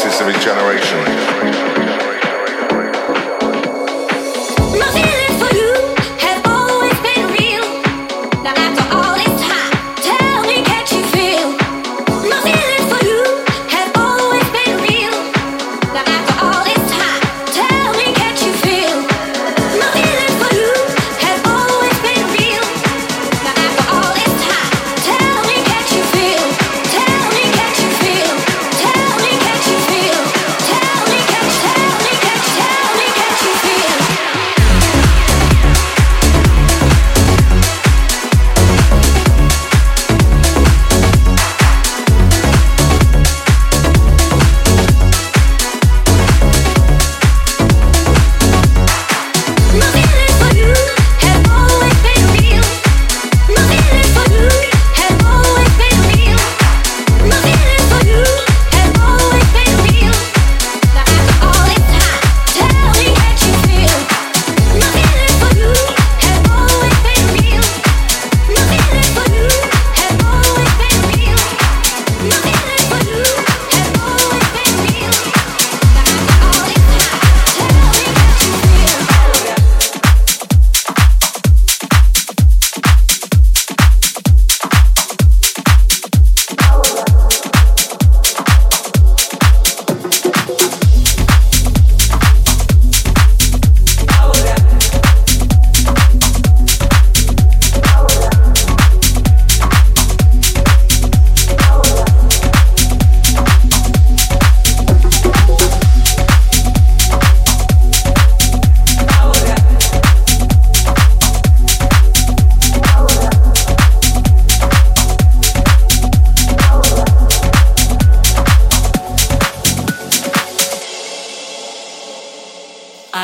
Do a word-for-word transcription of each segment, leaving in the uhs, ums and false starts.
dance is regeneration.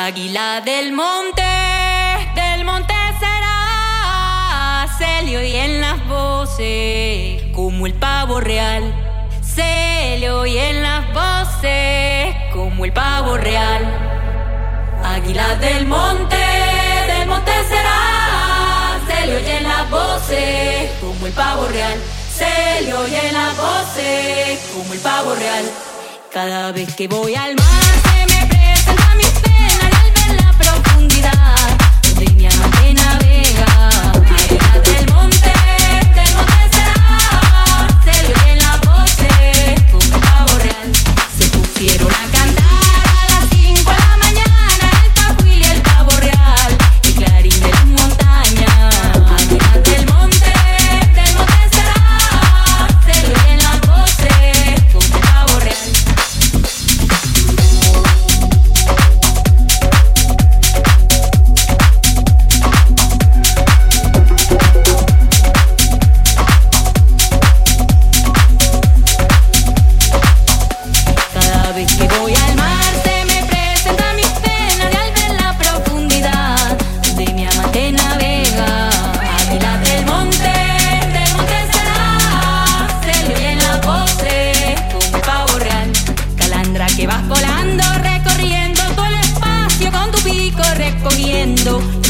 Águila del monte, del monte será, se le oyen las voces como el pavo real. Se le oyen las voces como el pavo real. Águila del monte, del monte será, se le oyen las voces como el pavo real. Se le oyen las voces como el pavo real. Cada vez que voy al mar se me presenta mi pena. La profundidad donde mi alma te navega, águila del monte, del monte será, se le oyen las voces como pavo real. Se pusieron a cantar a las cinco de la mañana el tahuil y el pavo real, y clarín de las montañas. Águila del monte, del monte será, se le oyen las voces como pavo real.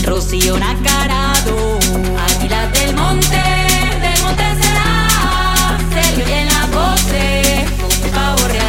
Rocío nacarado, águila del monte, del monte será, se le oyen las voces como pavo real.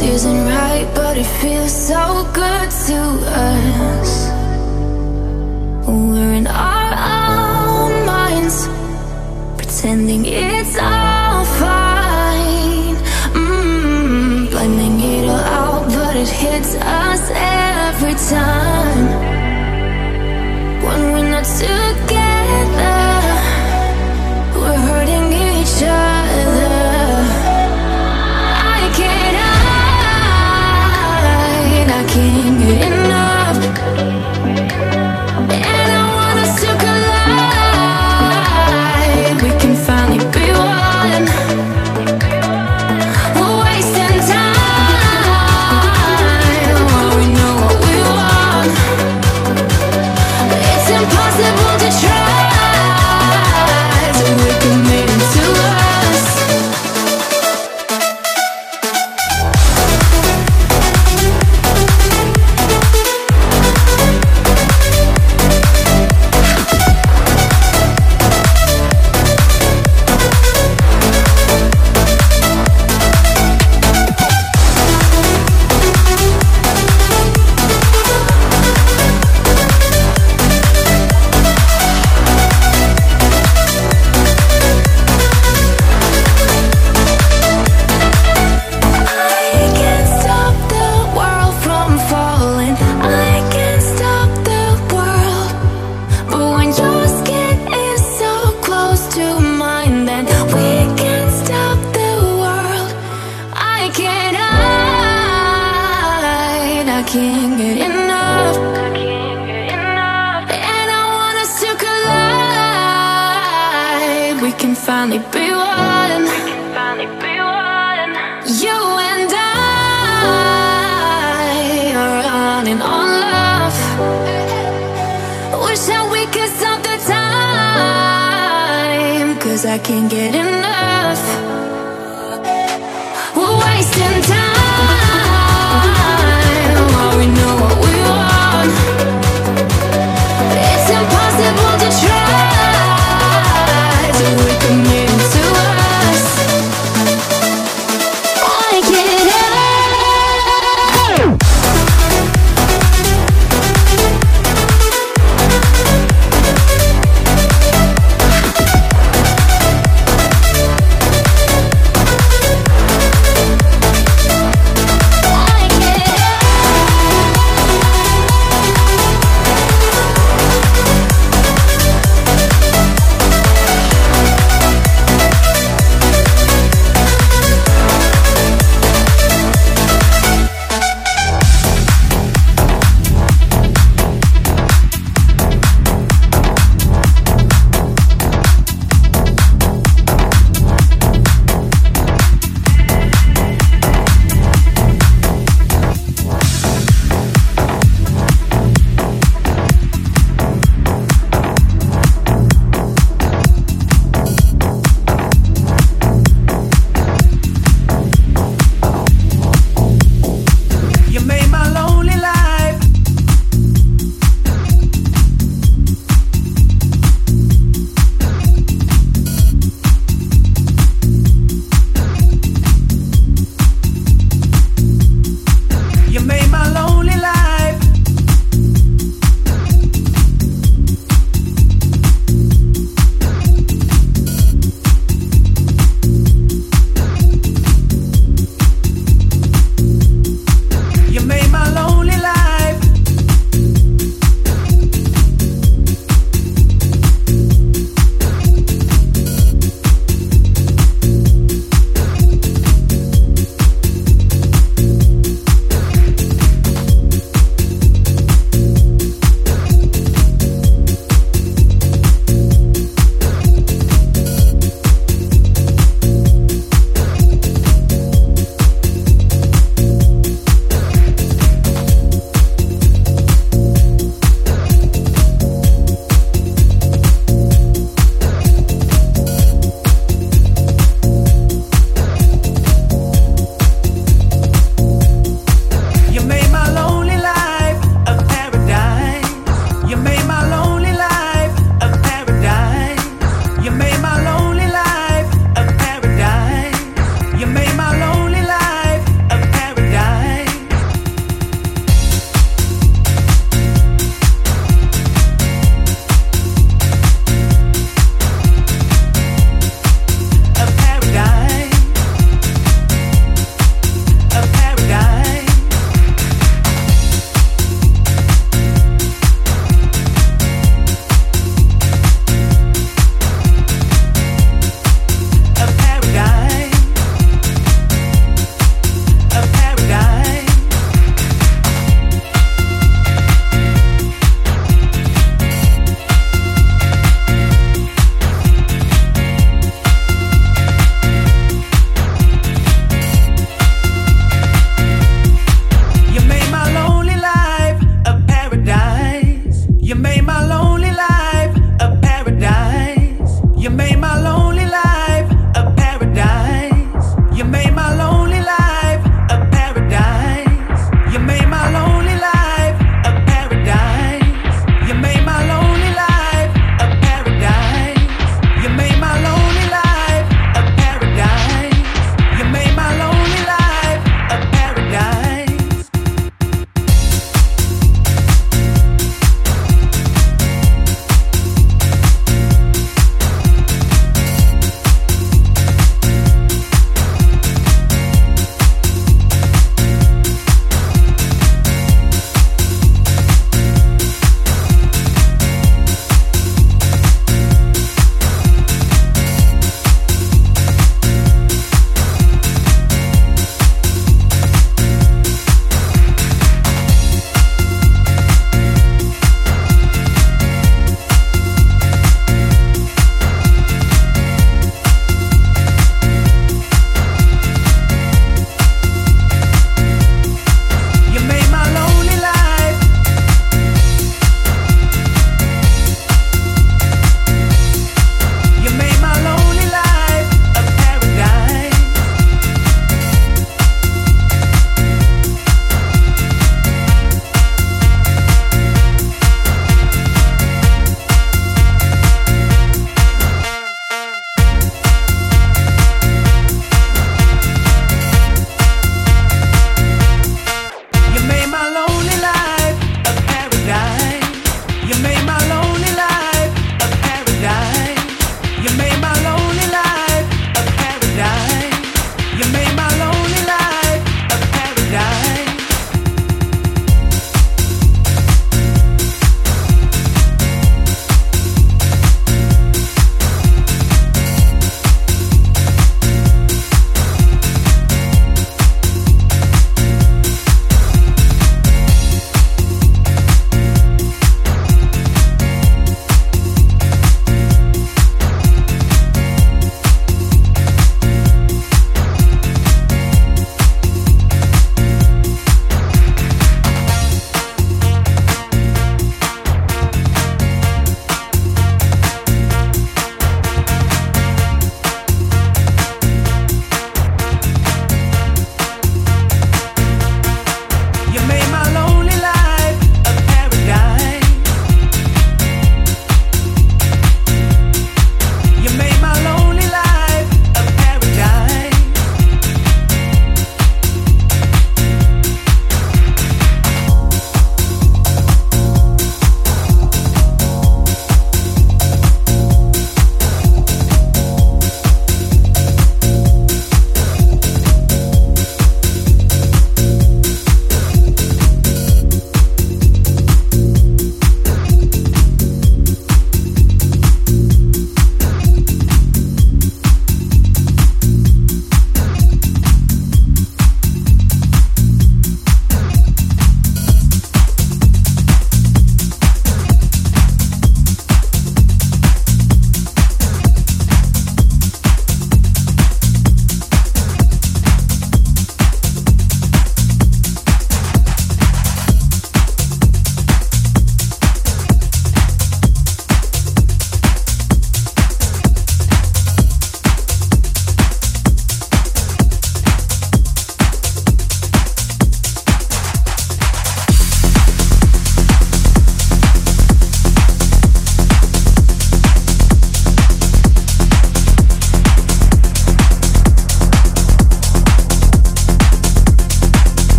this isn't right, but it feels so good to us. We're in our own minds, pretending it's all fine, mm-hmm. Blaming it all out, but it hits us every time. When we're not together, we're hurting each other. I can't get enough, and I want us to collide. We can finally be one. We're wasting time. Well, we know what we want, but it's impossible to try. So we can make it to us. I can't get enough. We're wasting time. Well, we know what we want, but it's impossible to try. So we can get into us. I can't get enough.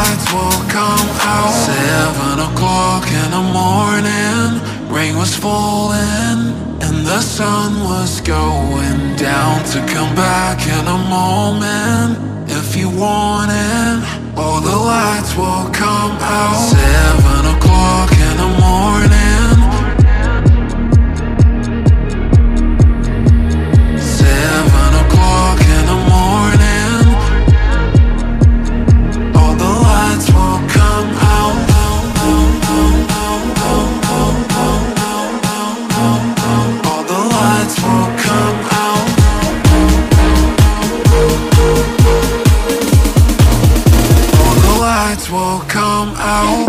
lights will come out. Seven o'clock in the morning, rain was falling and the sun was going down. To come back in a moment if you want it, all the lights will come out. Seven o'clock in the morning. Will come out.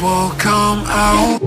Will come out.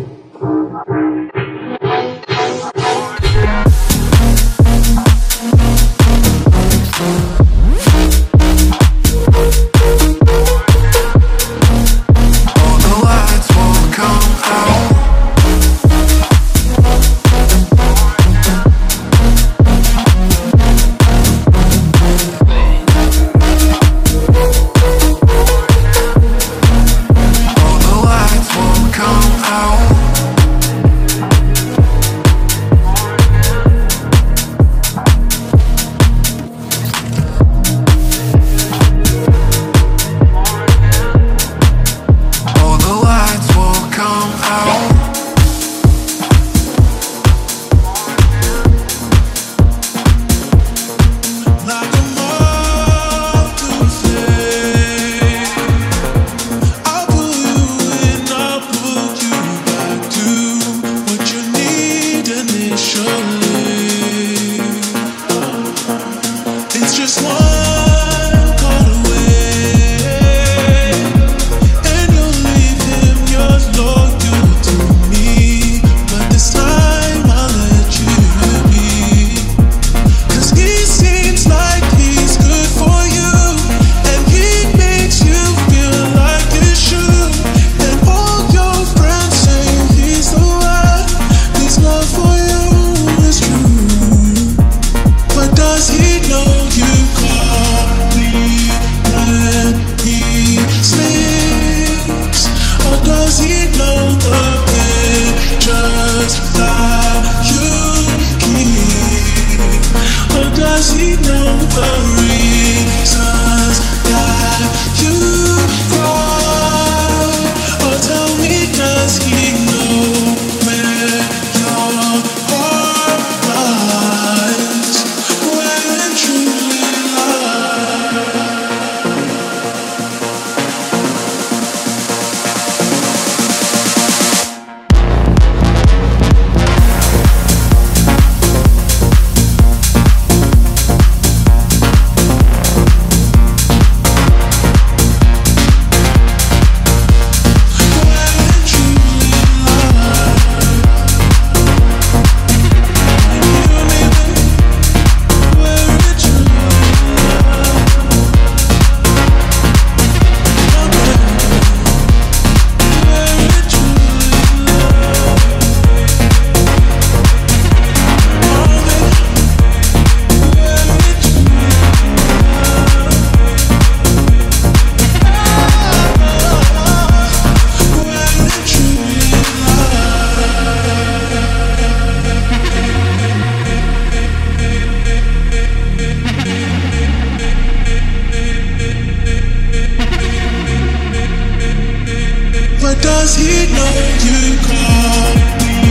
Does he know you call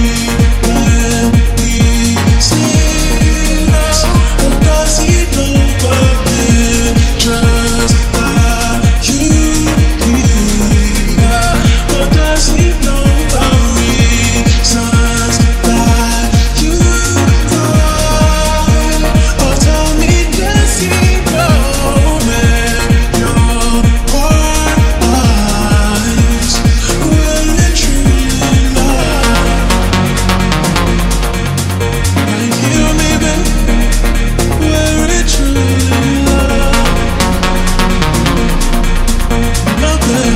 me when he sees us? Or does he know what pictures are you give? Or does he know the reasons that you cry? Or tell me, does he know when your heart lies? Will it truly lie? Can you hear me, babe? Will it truly lie? Nothing.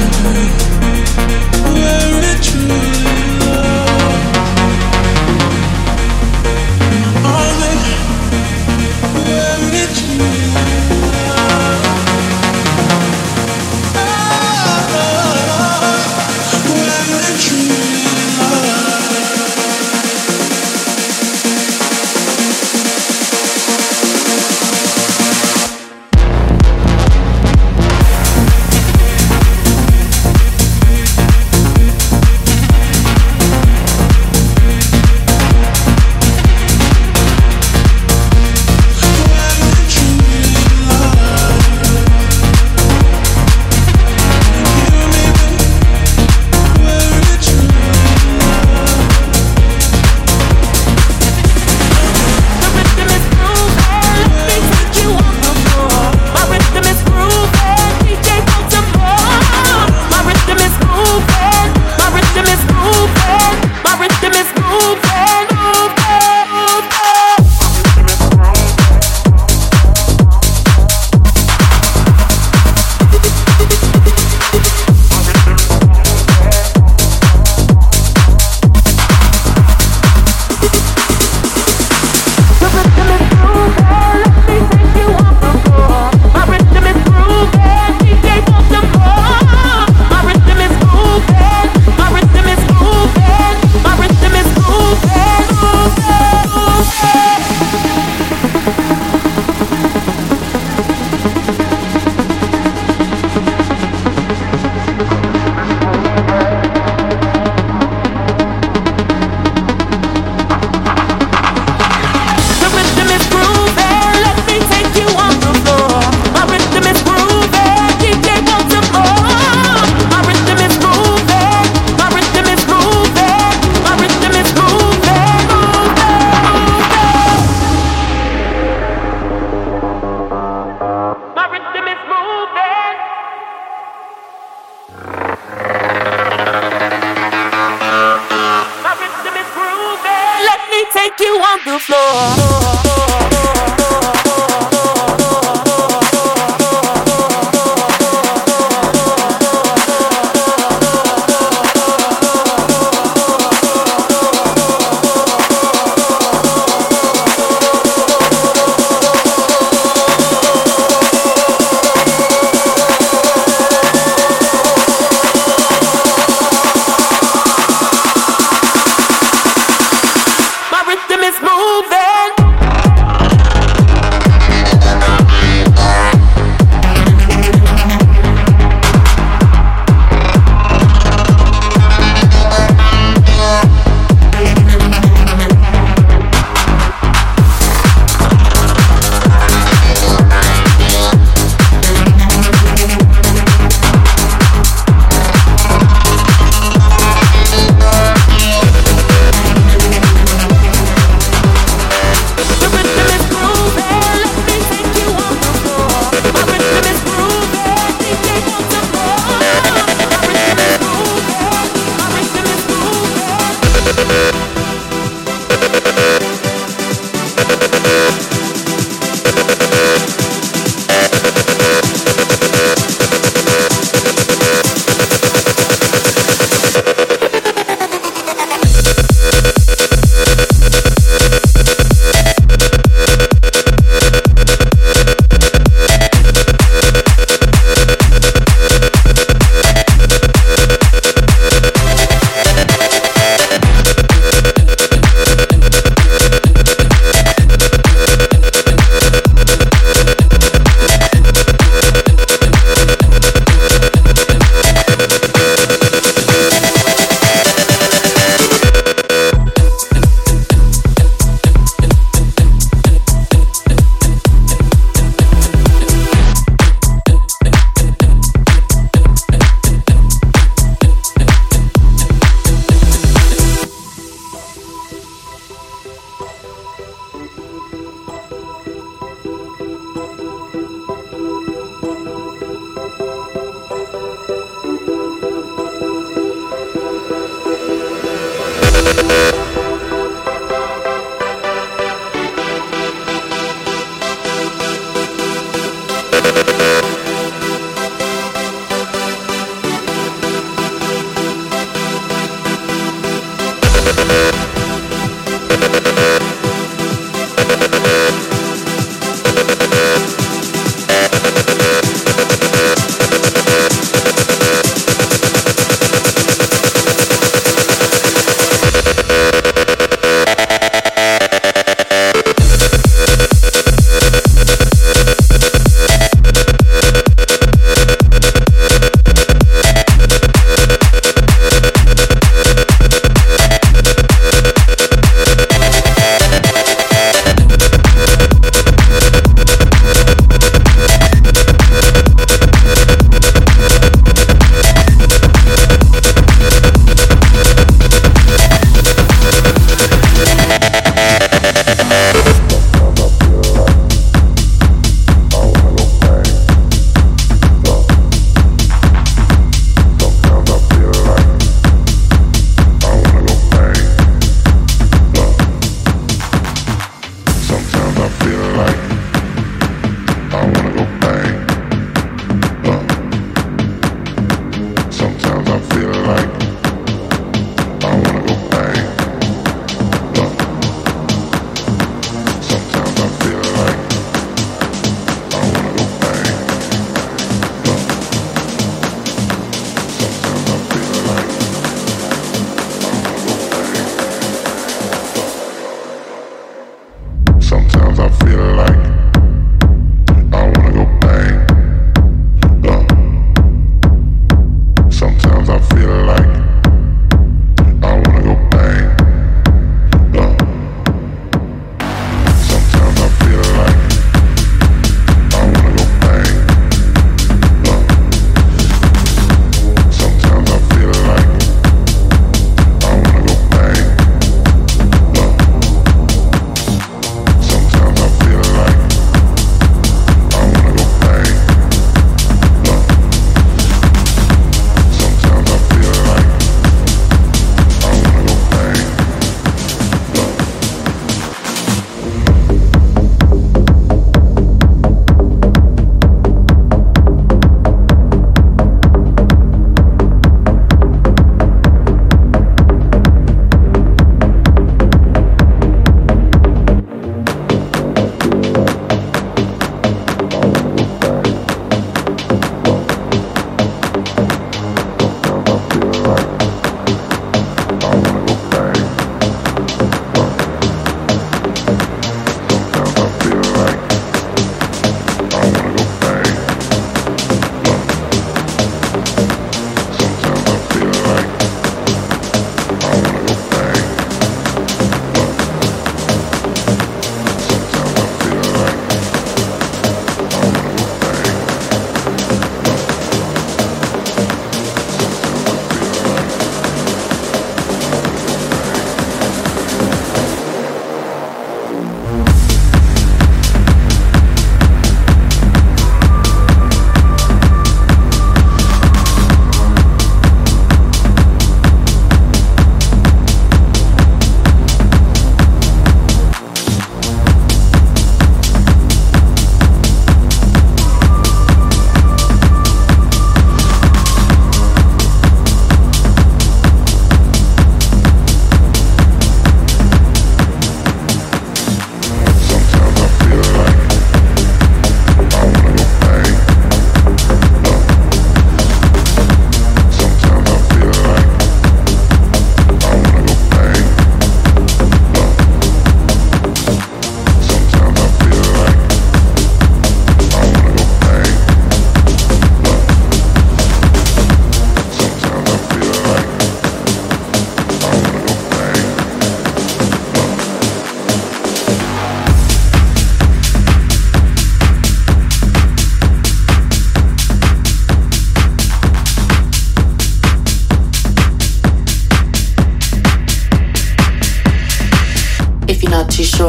It's moving.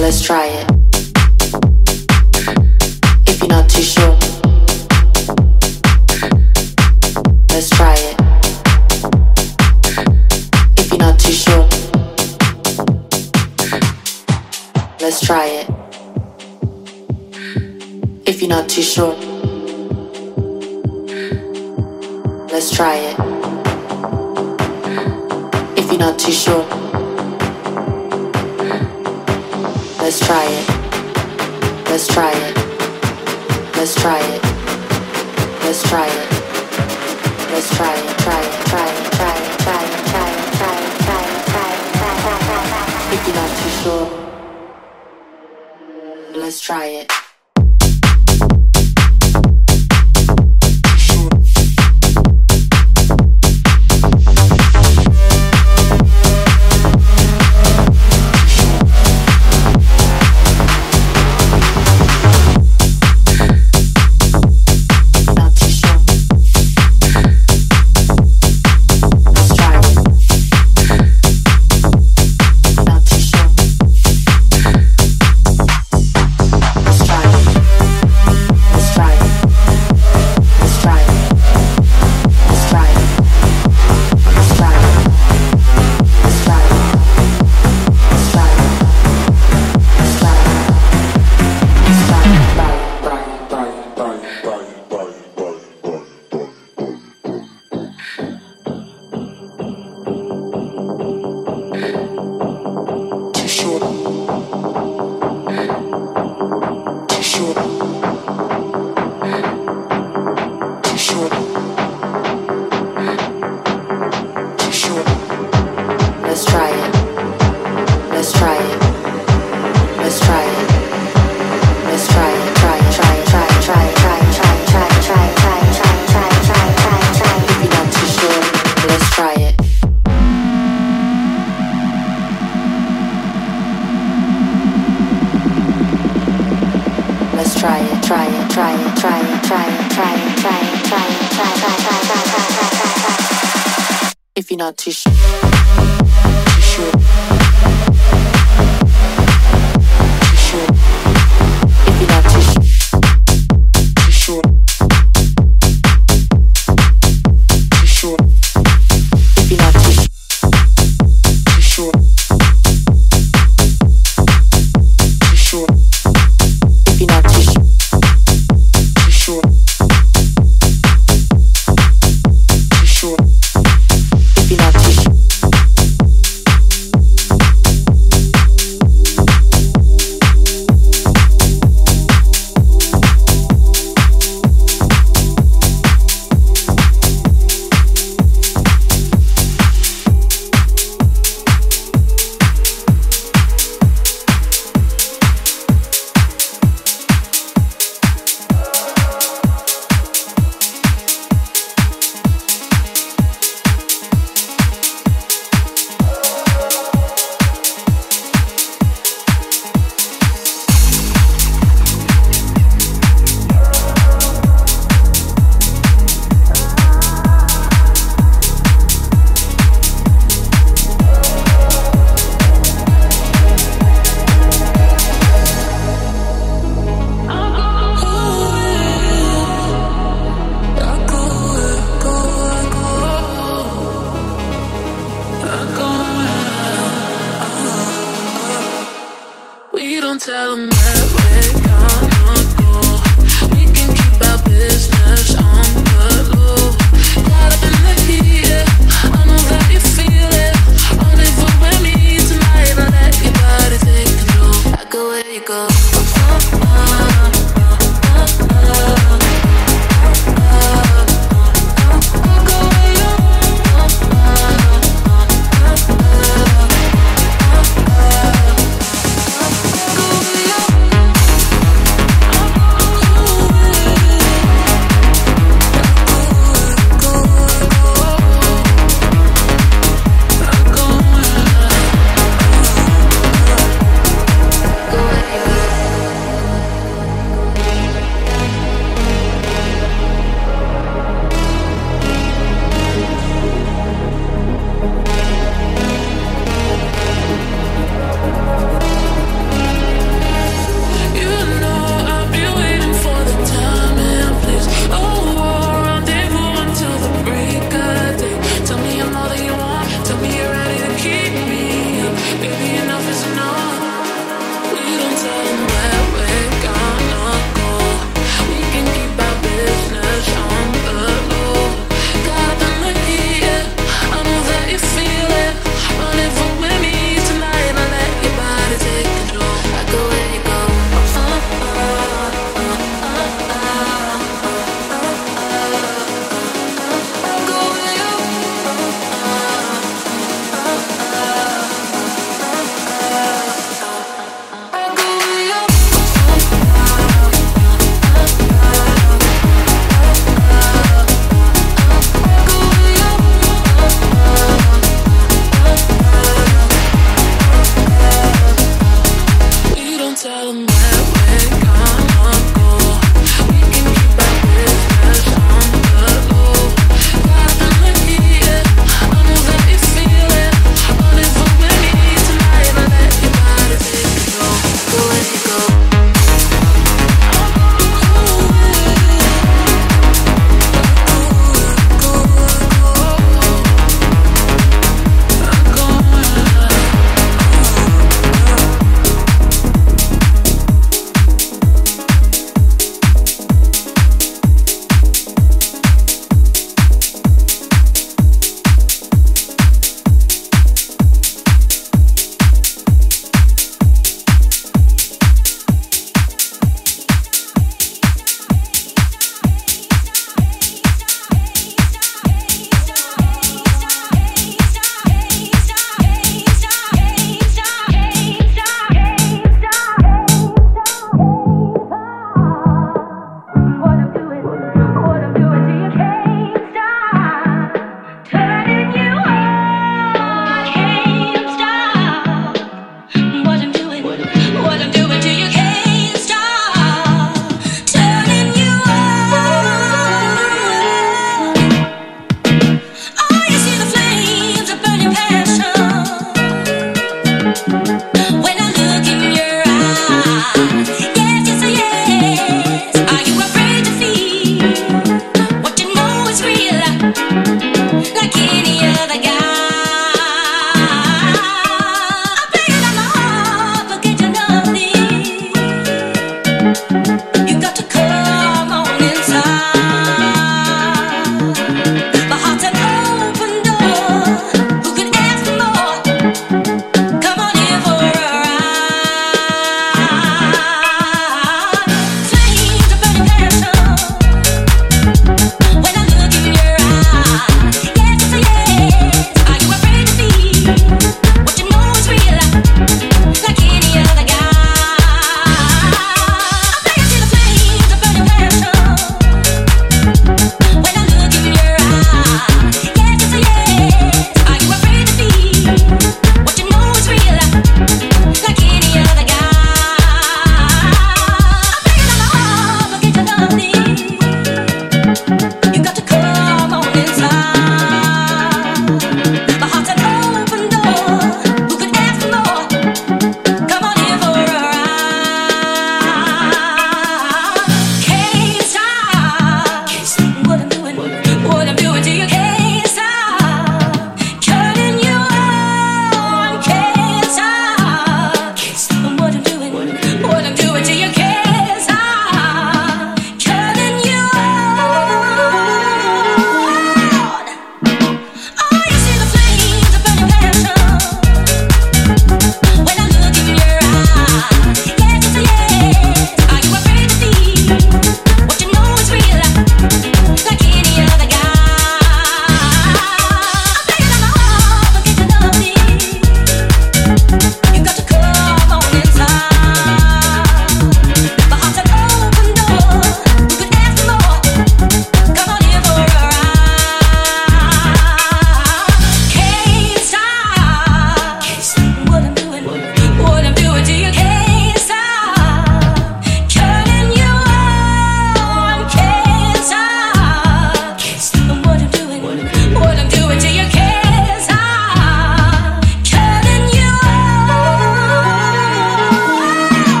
Let's try it. If you're not too sure, let's try it. If you're not too sure, let's try it. If you're not too sure, let's try it. If you're not too sure, Let's try it. Let's try it. Let's try it. Let's try it. Let's try it. Try it. Try it. Try it. Try it. Try it. Try it. Try it. Try it. Try it. Try it. If you're not too sure, let's try it. If you're not too sure, too sure, too sure. If you're not too sure. We'll be right back.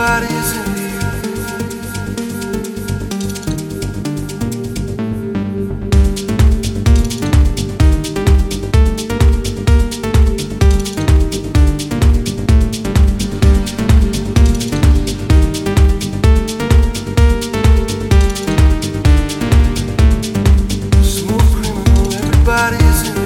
everybody's in you. Smooth criminal, everybody's in you. Smooth criminal, everybody's in you.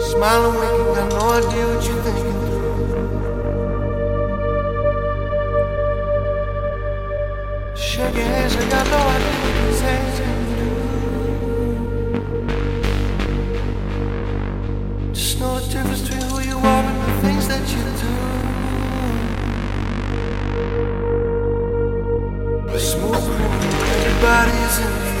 Smiling, winking, got no idea what you're thinking through. Shake your hands, I got no idea what these hands can do. Just know the difference between who you are and the things that you do. Everybody's in